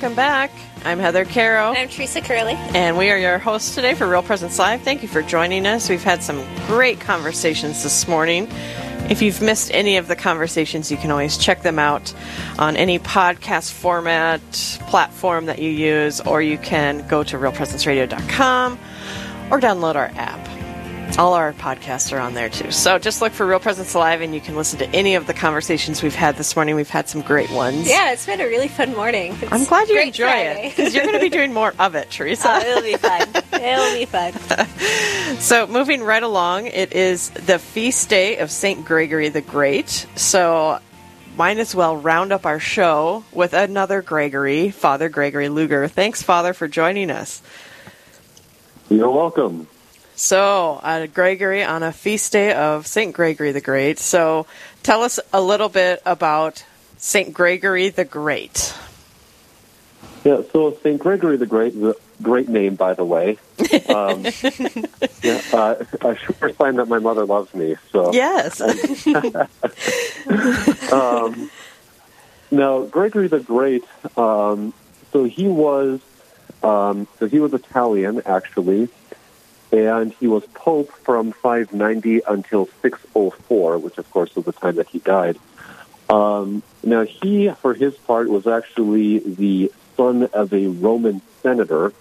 Welcome back. I'm Heather Caro. And I'm Teresa Curley. And we are your hosts today for Real Presence Live. Thank you for joining us. We've had some great conversations this morning. If you've missed any of the conversations, you can always check them out on any podcast format, platform that you use, or you can go to realpresenceradio.com or download our app. All our podcasts are on there, too. So just look for Real Presence Live, and you can listen to any of the conversations we've had this morning. We've had some great ones. Yeah, it's been a really fun morning. It's I'm glad you enjoy Friday. It, because you're going to be doing more of it, Teresa. Oh, it'll be fun. It'll be fun. So moving right along, it is the feast day of Saint Gregory the Great. So might as well round up our show with another Gregory, Father Gregory Luger. Thanks, Father, for joining us. You're welcome. So, Gregory on a feast day of St. Gregory the Great. So, tell us a little bit about St. Gregory the Great. Yeah, so St. Gregory the Great is a great name, by the way. A sure sign that my mother loves me. So. Yes. Now, Gregory the Great, so he was Italian, actually. And he was Pope from 590 until 604, which, of course, was the time that he died. Now, he, for his part, was actually the son of a Roman senator.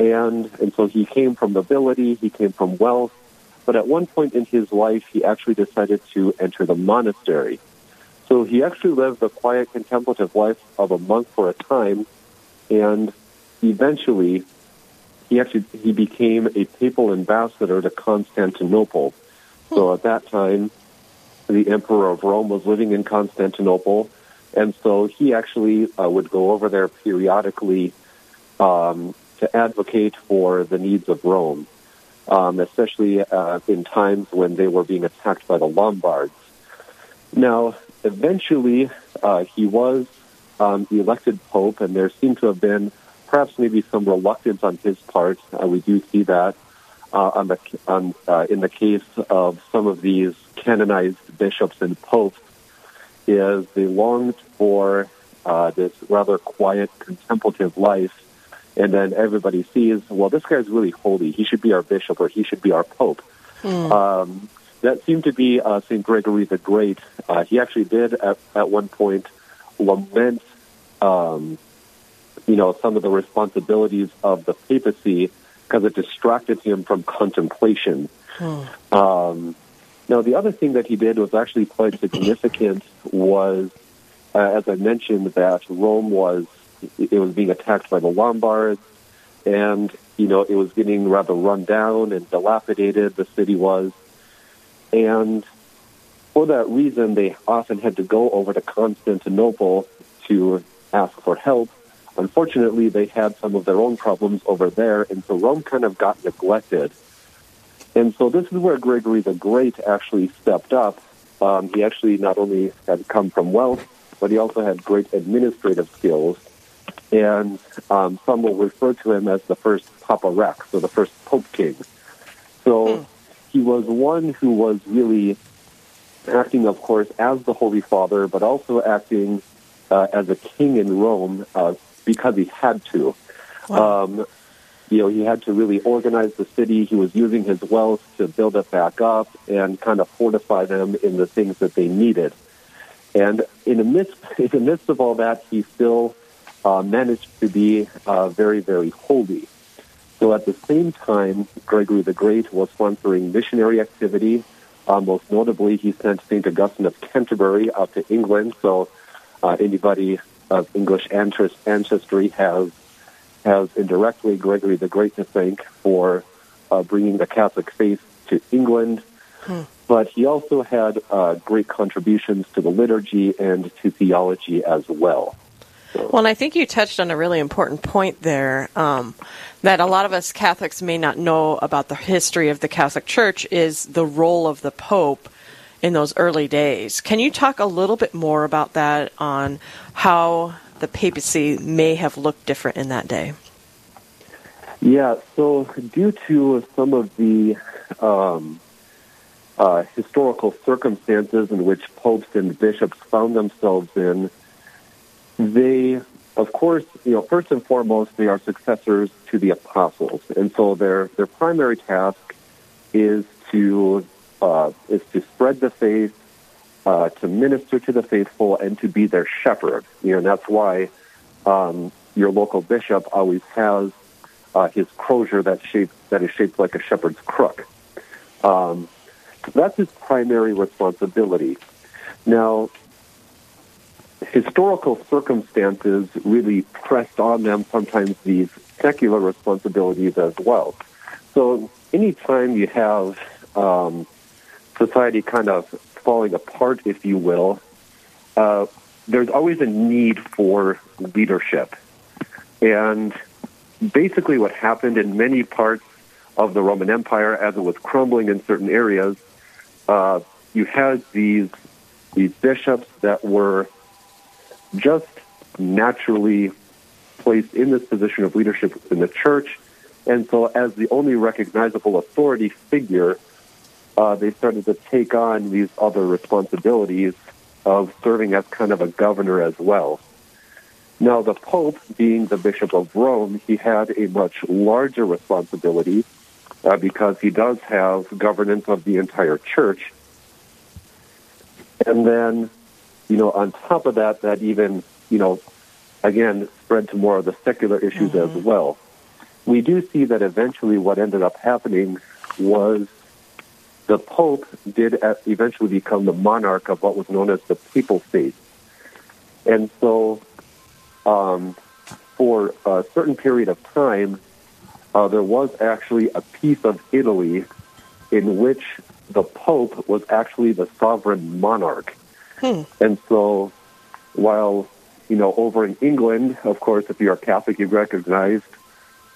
And so he came from nobility, he came from wealth. But at one point in his life, he actually decided to enter the monastery. So he actually lived the quiet, contemplative life of a monk for a time, and eventually He became a papal ambassador to Constantinople. So at that time, the Emperor of Rome was living in Constantinople, and so he actually would go over there periodically to advocate for the needs of Rome, especially in times when they were being attacked by the Lombards. Now, eventually, he was elected Pope, and there seemed to have been perhaps maybe some reluctance on his part. We do see that in the case of some of these canonized bishops and popes, is they longed for this rather quiet, contemplative life, and then everybody sees, well, this guy's really holy. He should be our bishop, or he should be our pope. Mm. That seemed to be St. Gregory the Great. He actually did, at one point, lament some of the responsibilities of the papacy, because it distracted him from contemplation. Hmm. Now, the other thing that he did was actually quite significant was, as I mentioned, that Rome was being attacked by the Lombards, and, it was getting rather run down and dilapidated, the city was. And for that reason, they often had to go over to Constantinople to ask for help. Unfortunately, they had some of their own problems over there, and so Rome kind of got neglected. And so this is where Gregory the Great actually stepped up. He actually not only had come from wealth, but he also had great administrative skills. And some will refer to him as the first Papa Rex, or the first Pope King. So he was one who was really acting, of course, as the Holy Father, but also acting as a king in Rome, because he had to. Wow. He had to really organize the city. He was using his wealth to build it back up and kind of fortify them in the things that they needed. And in the midst of all that, he still managed to be very, very holy. So at the same time, Gregory the Great was sponsoring missionary activity. Most notably, he sent Saint Augustine of Canterbury out to England. So anybody of English ancestry has indirectly Gregory the Great to thank for bringing the Catholic faith to England. Hmm. But he also had great contributions to the liturgy and to theology as well. So. Well, and I think you touched on a really important point there, that a lot of us Catholics may not know about the history of the Catholic Church, is the role of the Pope in those early days. Can you talk a little bit more about that, on how the papacy may have looked different in that day? Yeah, so due to some of the historical circumstances in which popes and bishops found themselves in, they Of course, you know, first and foremost, they are successors to the apostles, and so their primary task is to spread the faith, to minister to the faithful, and to be their shepherd. You know, and that's why your local bishop always has his crozier that is shaped like a shepherd's crook. That's his primary responsibility. Now, historical circumstances really pressed on them sometimes these secular responsibilities as well. So any time you have society kind of falling apart, if you will, there's always a need for leadership. And basically what happened in many parts of the Roman Empire as it was crumbling in certain areas, you had these bishops that were just naturally placed in this position of leadership in the church. And so as the only recognizable authority figure, they started to take on these other responsibilities of serving as kind of a governor as well. Now, the Pope, being the Bishop of Rome, he had a much larger responsibility because he does have governance of the entire church. And then, you know, on top of that even, you know, again, spread to more of the secular issues as well. We do see that eventually what ended up happening was the Pope did eventually become the monarch of what was known as the Papal State. And so for a certain period of time, there was actually a piece of Italy in which the Pope was actually the sovereign monarch. And so while, you know, over in England, of course, if you're a Catholic, you recognized,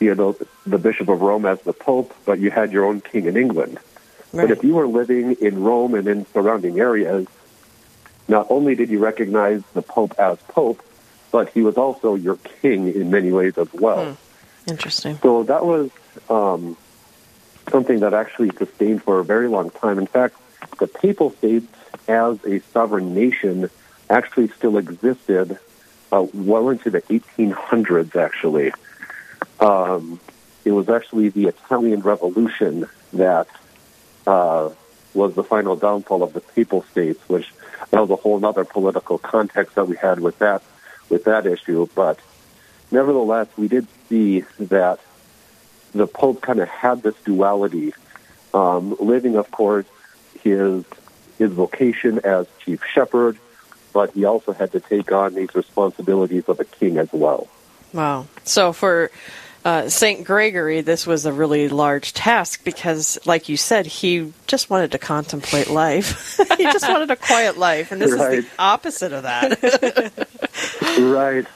you know, the Bishop of Rome as the Pope, but you had your own king in England. Right. But if you were living in Rome and in surrounding areas, not only did you recognize the Pope as Pope, but he was also your king in many ways as well. Interesting. So that was something that actually sustained for a very long time. In fact, the Papal States as a sovereign nation actually still existed well into the 1800s, actually. It was actually the Italian Revolution that was the final downfall of the Papal States, which that was a whole other political context that we had with that issue. But nevertheless, we did see that the Pope kind of had this duality, living, of course, his vocation as chief shepherd, but he also had to take on these responsibilities of a king as well. Wow. So for St. Gregory, this was a really large task because, like you said, he just wanted to contemplate life. He just wanted a quiet life, and this is the opposite of that. Right.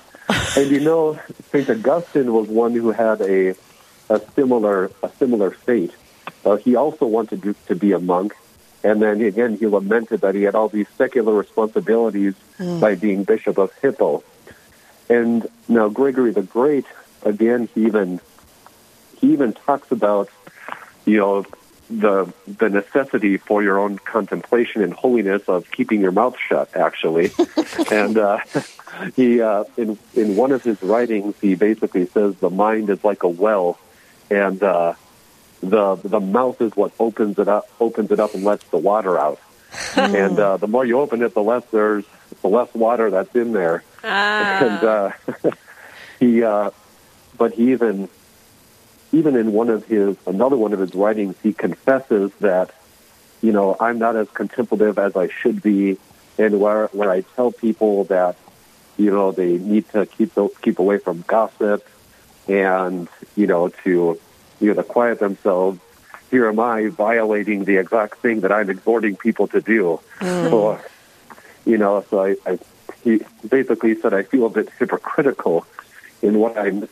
And, you know, St. Augustine was one who had a similar fate. He also wanted to be a monk. And then, again, he lamented that he had all these secular responsibilities by being Bishop of Hippo. And now Gregory the Great, again, he even talks about, you know, the necessity for your own contemplation and holiness of keeping your mouth shut, actually. And he in one of his writings, he basically says the mind is like a well, and the mouth is what opens it up and lets the water out. And the more you open it, the less water that's in there. And but he even in another one of his writings, he confesses that, you know, I'm not as contemplative as I should be, and where I tell people that, you know, they need to keep away from gossip, and, you know, to quiet themselves, here am I violating the exact thing that I'm exhorting people to do. So, you know, he basically said, I feel a bit hypocritical in what I'm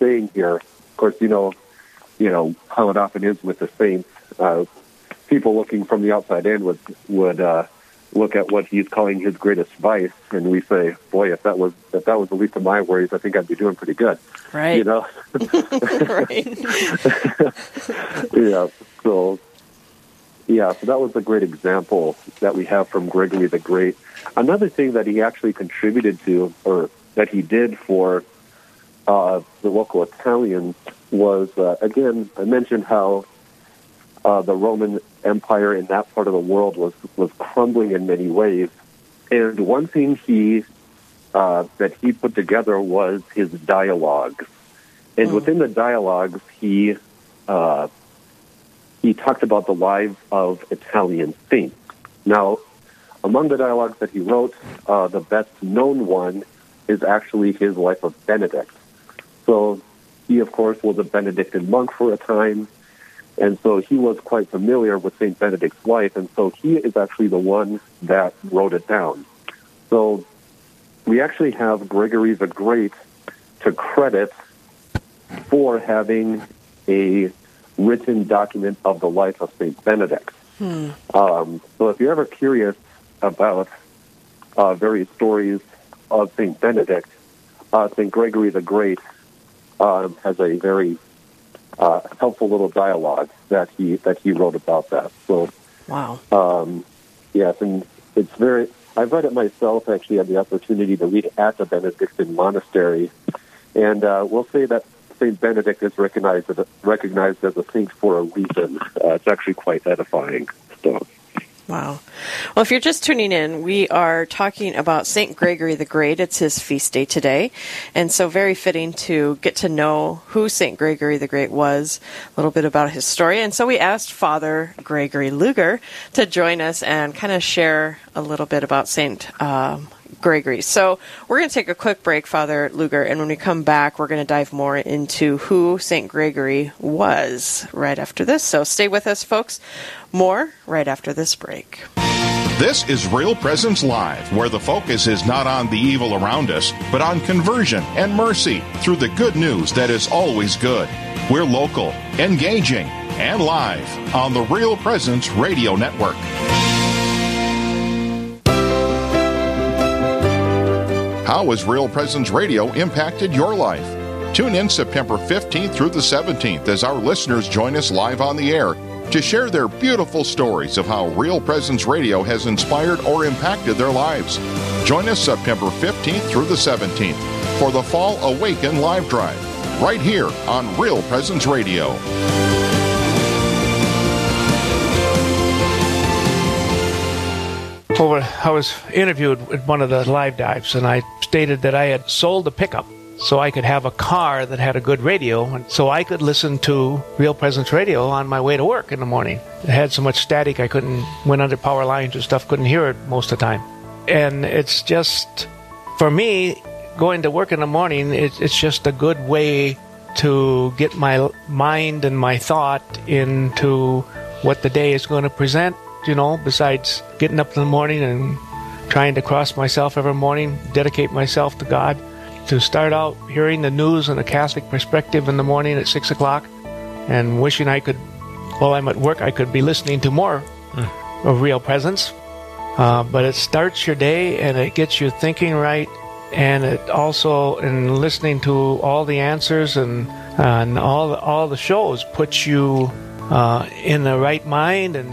saying here. Of course, you know how it often is with the saints. People looking from the outside in would look at what he's calling his greatest vice, and we say, boy, if that was the least of my worries, I think I'd be doing pretty good. Right. You know? Right. Yeah. So that was a great example that we have from Gregory the Great. Another thing that he actually contributed to, or that he did for the local Italians was, again, I mentioned how the Roman Empire in that part of the world was crumbling in many ways. And one thing that he put together was his dialogues. And within the dialogues, he talked about the lives of Italian saints. Now, among the dialogues that he wrote, the best-known one is actually his life of Benedict. So he, of course, was a Benedictine monk for a time, and so he was quite familiar with St. Benedict's life, and so he is actually the one that wrote it down. So we actually have Gregory the Great to credit for having a written document of the life of St. Benedict. So if you're ever curious about various stories of St. Benedict, St. Gregory the Great has a very helpful little dialogue that he wrote about that. So, wow. Yes, and it's very... I've read it myself, actually, had the opportunity to read it at the Benedictine monastery, and we'll say that St. Benedict is recognized as a saint for a reason. It's actually quite edifying. So. Wow. Well, if you're just tuning in, we are talking about St. Gregory the Great. It's his feast day today, and so very fitting to get to know who St. Gregory the Great was, a little bit about his story. And so we asked Father Gregory Luger to join us and kind of share a little bit about St. Gregory. So we're going to take a quick break, Father Luger, and when we come back, we're going to dive more into who St. Gregory was right after this. So stay with us, folks. More right after this break. This is Real Presence Live, where the focus is not on the evil around us, but on conversion and mercy through the good news that is always good. We're local, engaging, and live on the Real Presence Radio Network. How has Real Presence Radio impacted your life? Tune in September 15th through the 17th as our listeners join us live on the air to share their beautiful stories of how Real Presence Radio has inspired or impacted their lives. Join us September 15th through the 17th for the Fall Awaken Live Drive, right here on Real Presence Radio. Well, I was interviewed at one of the live dives, and I stated that I had sold a pickup so I could have a car that had a good radio, and so I could listen to Real Presence Radio on my way to work in the morning. It had so much static I went under power lines and stuff, couldn't hear it most of the time. And it's just, for me, going to work in the morning, it's just a good way to get my mind and my thought into what the day is going to present. You know, besides getting up in the morning and trying to cross myself every morning, dedicate myself to God, to start out hearing the news in a Catholic perspective in the morning at 6 o'clock and wishing I could, while I'm at work, I could be listening to more of Real Presence. But it starts your day and it gets you thinking right, and it also, in listening to all the answers and all the shows, puts you in the right mind and...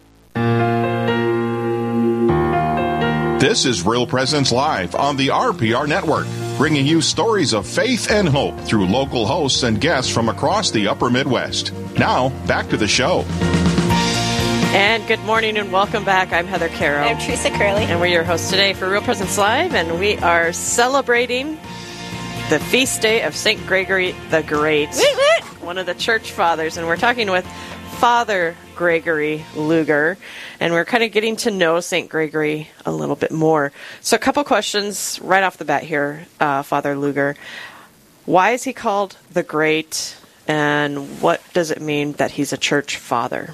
This is Real Presence Live on the RPR Network, bringing you stories of faith and hope through local hosts and guests from across the upper Midwest. Now, back to the show. And good morning and welcome back. I'm Heather Caro. I'm Teresa Curley. And we're your hosts today for Real Presence Live, and we are celebrating the feast day of St. Gregory the Great, one of the church fathers, and we're talking with Father Gregory Luger, and we're kind of getting to know St. Gregory a little bit more. So a couple questions right off the bat here, Father Luger. Why is he called the Great, and what does it mean that he's a church father?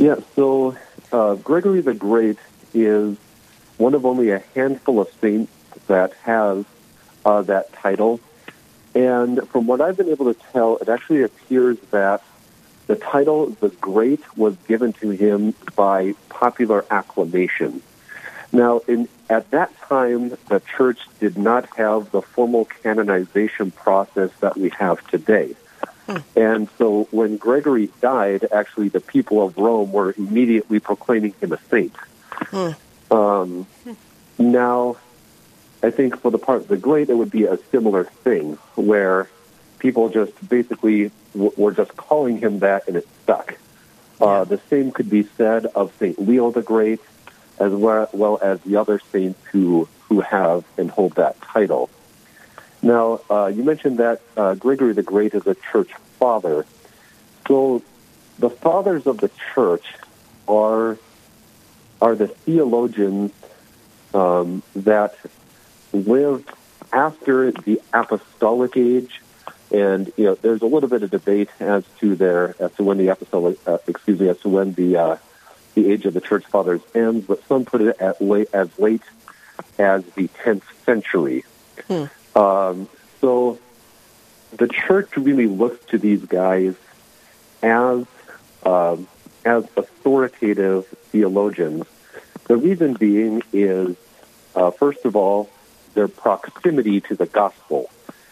Yeah, so Gregory the Great is one of only a handful of saints that has that title. And from what I've been able to tell, it actually appears that the title, the Great, was given to him by popular acclamation. Now, at that time, the Church did not have the formal canonization process that we have today. And so when Gregory died, actually the people of Rome were immediately proclaiming him a saint. Now, I think for the part of the Great, it would be a similar thing, where people just basically were just calling him that, and it stuck. The same could be said of Saint Leo the Great, as well as the other saints who have and hold that title. Now, you mentioned that Gregory the Great is a church father. So the fathers of the church are the theologians that lived after the apostolic age, and you know there's a little bit of debate as to when the age of the church fathers ends, but some put it at late as the 10th century. So the church really looks to these guys as authoritative theologians. The reason being is, first of all, their proximity to the gospel.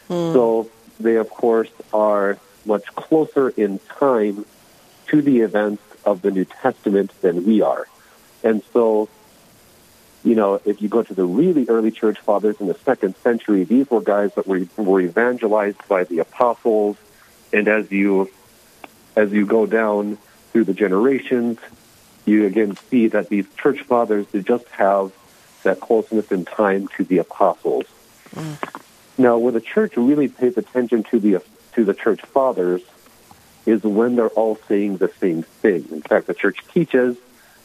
So they, of course, are much closer in time to the events of the New Testament than we are. And so, you know, if you go to the really early church fathers in the 2nd century, these were guys that were evangelized by the apostles, and as you go down through the generations, you again see that these church fathers, they just have that closeness in time to the apostles. Now, where the church really pays attention to the church fathers is when they're all saying the same thing. In fact, the church teaches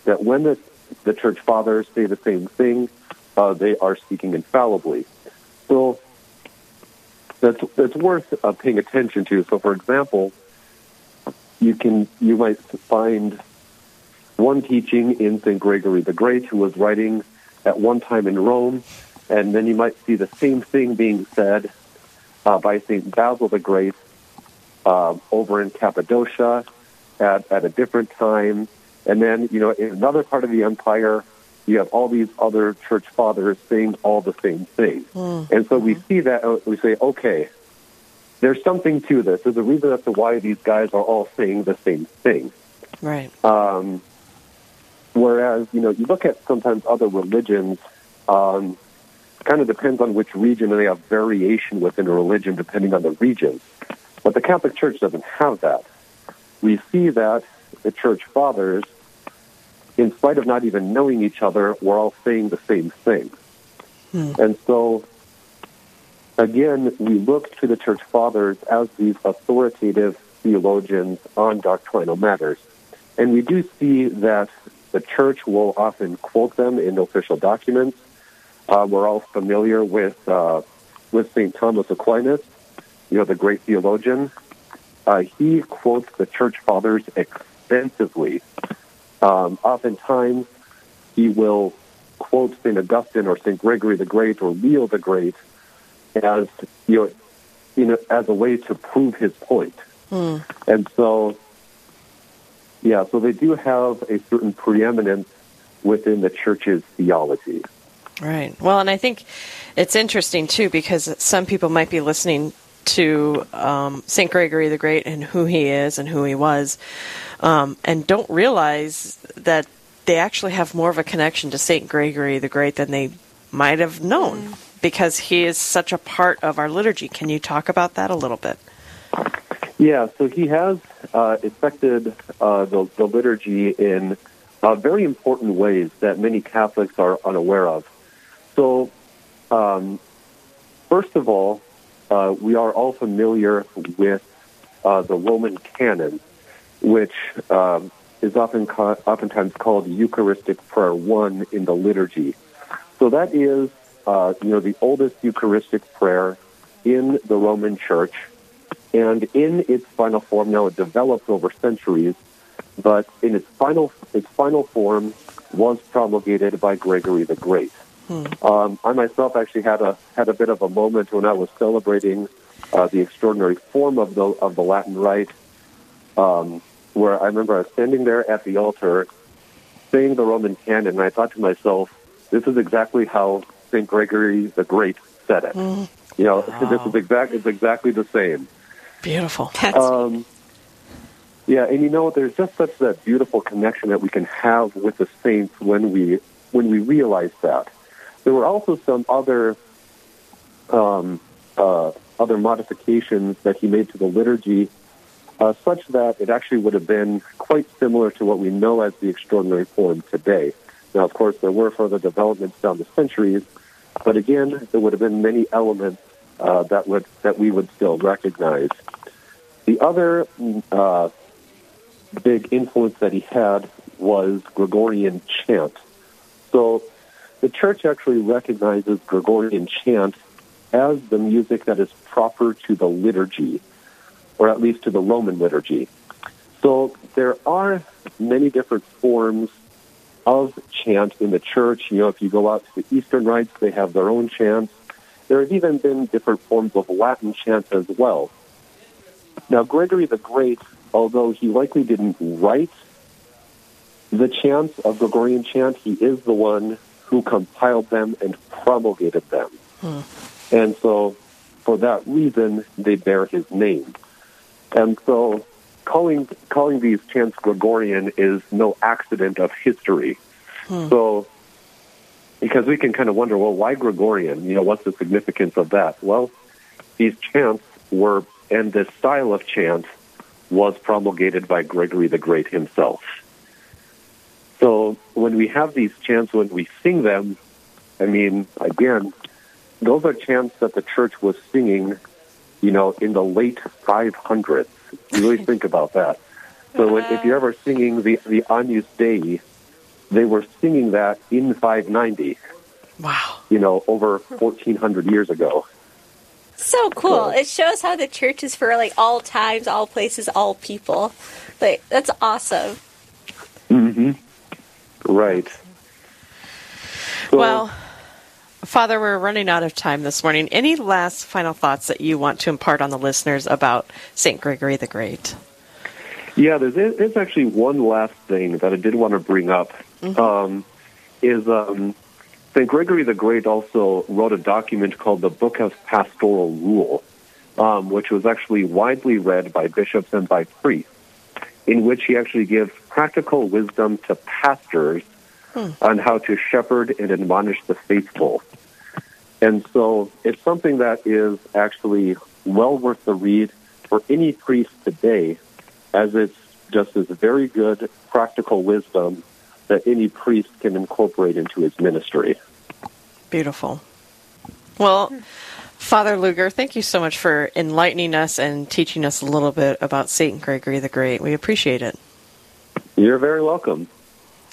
that when the church fathers say the same thing, they are speaking infallibly. So that's worth paying attention to. So, for example, you might find one teaching in St. Gregory the Great, who was writing at one time in Rome, and then you might see the same thing being said by St. Basil the Great over in Cappadocia at a different time. And then, you know, in another part of the empire, you have all these other church fathers saying all the same thing. And so we see that, and we say, okay, there's something to this. There's a reason as to why these guys are all saying the same thing. Right. Whereas, you know, you look at sometimes other religions, kind of depends on which region, and they have variation within a religion depending on the region. But the Catholic Church doesn't have that. We see that the church fathers, in spite of not even knowing each other, were all saying the same thing. And so, again, we look to the church fathers as these authoritative theologians on doctrinal matters. And we do see that the church will often quote them in official documents. We're all familiar with Saint Thomas Aquinas, you know, the great theologian. He quotes the church fathers extensively. Oftentimes, he will quote Saint Augustine or Saint Gregory the Great or Leo the Great as, you know, as a way to prove his point. And so, yeah, so they do have a certain preeminence within the church's theology. Right. Well, and I think it's interesting, too, because some people might be listening to St. Gregory the Great and who he is and who he was, and don't realize that they actually have more of a connection to St. Gregory the Great than they might have known, because he is such a part of our liturgy. Can you talk about that a little bit? Yeah, so he has affected the liturgy in very important ways that many Catholics are unaware of. So, first of all, we are all familiar with the Roman Canon, which is oftentimes called Eucharistic Prayer One in the liturgy. So that is, you know, the oldest Eucharistic prayer in the Roman Church, and in its final form, now it developed over centuries, but in its final form, was promulgated by Gregory the Great. I myself actually had a bit of a moment when I was celebrating the extraordinary form of the Latin Rite, where I remember I was standing there at the altar, saying the Roman Canon, and I thought to myself, "This is exactly how Saint Gregory the Great said it." You know, this is exactly the same. Beautiful. Yeah, and you know, there's just such that beautiful connection that we can have with the saints when we realize that. There were also some other modifications that he made to the liturgy, such that it actually would have been quite similar to what we know as the extraordinary form today. Now, of course, there were further developments down the centuries, but again, there would have been many elements that we would still recognize. The other big influence that he had was Gregorian chant. So the Church actually recognizes Gregorian chant as the music that is proper to the liturgy, or at least to the Roman liturgy. So there are many different forms of chant in the Church. You know, if you go out to the Eastern rites, they have their own chants. There have even been different forms of Latin chant as well. Now, Gregory the Great, although he likely didn't write the chants of Gregorian chant, he is the one who compiled them and promulgated them. And so, for that reason, they bear his name. And so, calling these chants Gregorian is no accident of history. So, because we can kind of wonder, well, why Gregorian? You know, what's the significance of that? Well, these chants were, and this style of chant was promulgated by Gregory the Great himself. So, when we have these chants, when we sing them, I mean, again, those are chants that the Church was singing, you know, in the late 500s. You really think about that. So if you're ever singing the Agnus Dei, they were singing that in 590. Wow. You know, over 1,400 years ago. So cool. So, it shows how the Church is for, like, all times, all places, all people. Like, that's awesome. Mm-hmm. Right. So, well, Father, we're running out of time this morning. Any last final thoughts that you want to impart on the listeners about St. Gregory the Great? Yeah, there's actually one last thing that I did want to bring up. St. Gregory the Great also wrote a document called the Book of Pastoral Rule, which was actually widely read by bishops and by priests, in which he actually gives practical wisdom to pastors on how to shepherd and admonish the faithful. And so it's something that is actually well worth the read for any priest today, as it's just this very good practical wisdom that any priest can incorporate into his ministry. Beautiful. Well, Father Luger, thank you so much for enlightening us and teaching us a little bit about St. Gregory the Great. We appreciate it. You're very welcome.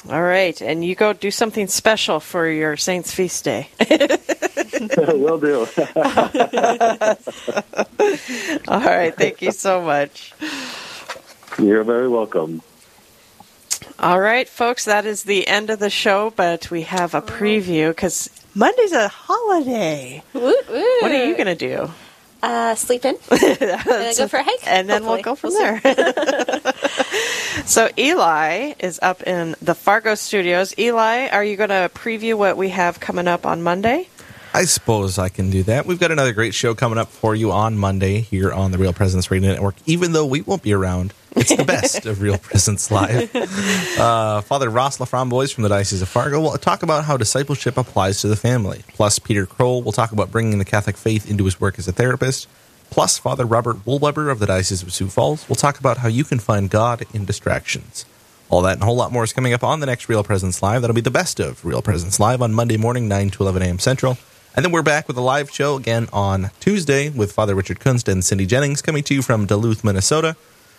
All right, and you go do something special for your Saint's Feast Day. Will do. All right, thank you so much. You're very welcome. All right, folks, that is the end of the show, but we have a preview because Monday's a holiday. Ooh. What are you going to do? Sleep in, and then go for a hike, and then hopefully. We'll go from there. So Eli is up in the Fargo studios. Eli, are you going to preview what we have coming up on Monday? I suppose I can do that. We've got another great show coming up for you on Monday here on the Real Presence Radio Network. Even though we won't be around, it's the best of Real Presence Live. Father Ross LaFramboise from the Diocese of Fargo will talk about how discipleship applies to the family. Plus, Peter Kroll will talk about bringing the Catholic faith into his work as a therapist. Plus, Father Robert Woolweber of the Diocese of Sioux Falls will talk about how you can find God in distractions. All that and a whole lot more is coming up on the next Real Presence Live. That'll be the best of Real Presence Live on Monday morning, 9 to 11 a.m. Central. And then we're back with a live show again on Tuesday with Father Richard Kunst and Cindy Jennings coming to you from Duluth, Minnesota,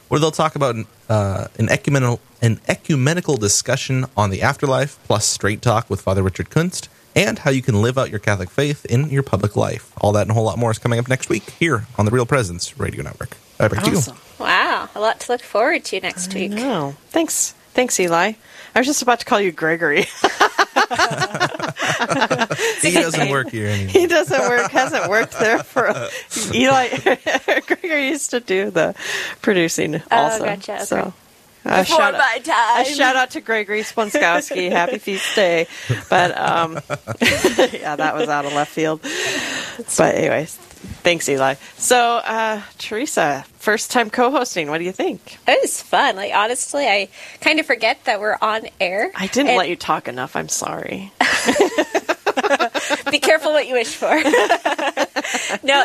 where they'll talk about an ecumenical discussion on the afterlife, plus straight talk with Father Richard Kunst, and how you can live out your Catholic faith in your public life. All that and a whole lot more is coming up next week here on the Real Presence Radio Network. All right, back to you. Wow, a lot to look forward to next week. Thanks. Thanks, Eli. I was just about to call you Gregory. He doesn't work here anymore. He doesn't work, hasn't worked there for Eli. Gregory used to do the producing also. Oh, gotcha. Okay. So. A shout out to Gregory Sponskowski. Happy Feast Day. But, yeah, that was out of left field. But anyways, thanks, Eli. So, Teresa, first time co-hosting. What do you think? It was fun. Like, honestly, I kind of forget that we're on air. I didn't let you talk enough. I'm sorry. Be careful what you wish for. No,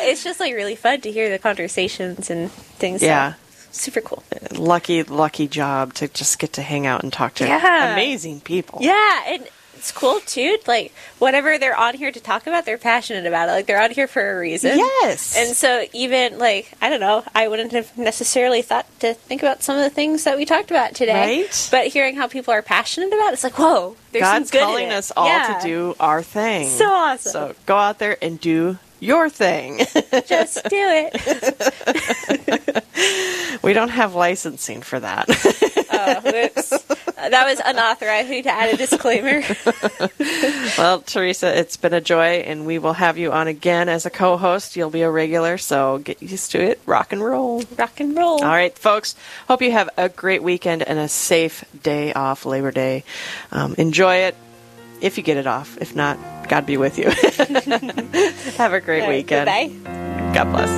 it's just, like, really fun to hear the conversations and things. Yeah. Super cool. Lucky job to just get to hang out and talk to amazing people. Yeah, and it's cool, too. Like, whatever they're on here to talk about, they're passionate about it. Like, they're on here for a reason. Yes. And so even, like, I don't know, I wouldn't have necessarily thought to think about some of the things that we talked about today. Right? But hearing how people are passionate about it, it's like, whoa, there's some good in it. God's calling us all to do our thing. So awesome. So go out there and do your thing. Just do it. We don't have licensing for that. Oh, oops. That was unauthorized. We need to add a disclaimer. Well, Teresa, it's been a joy, and we will have you on again as a co-host. You'll be a regular, so get used to it. Rock and roll. Rock and roll. All right, folks. Hope you have a great weekend and a safe day off, Labor Day. Enjoy it. If you get it off. If not, God be with you. Have a great weekend. Bye. God bless.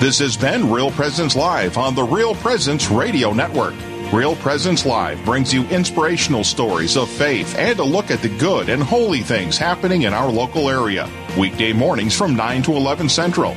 This has been Real Presence Live on the Real Presence Radio Network. Real Presence Live brings you inspirational stories of faith and a look at the good and holy things happening in our local area. Weekday mornings from 9 to 11 Central.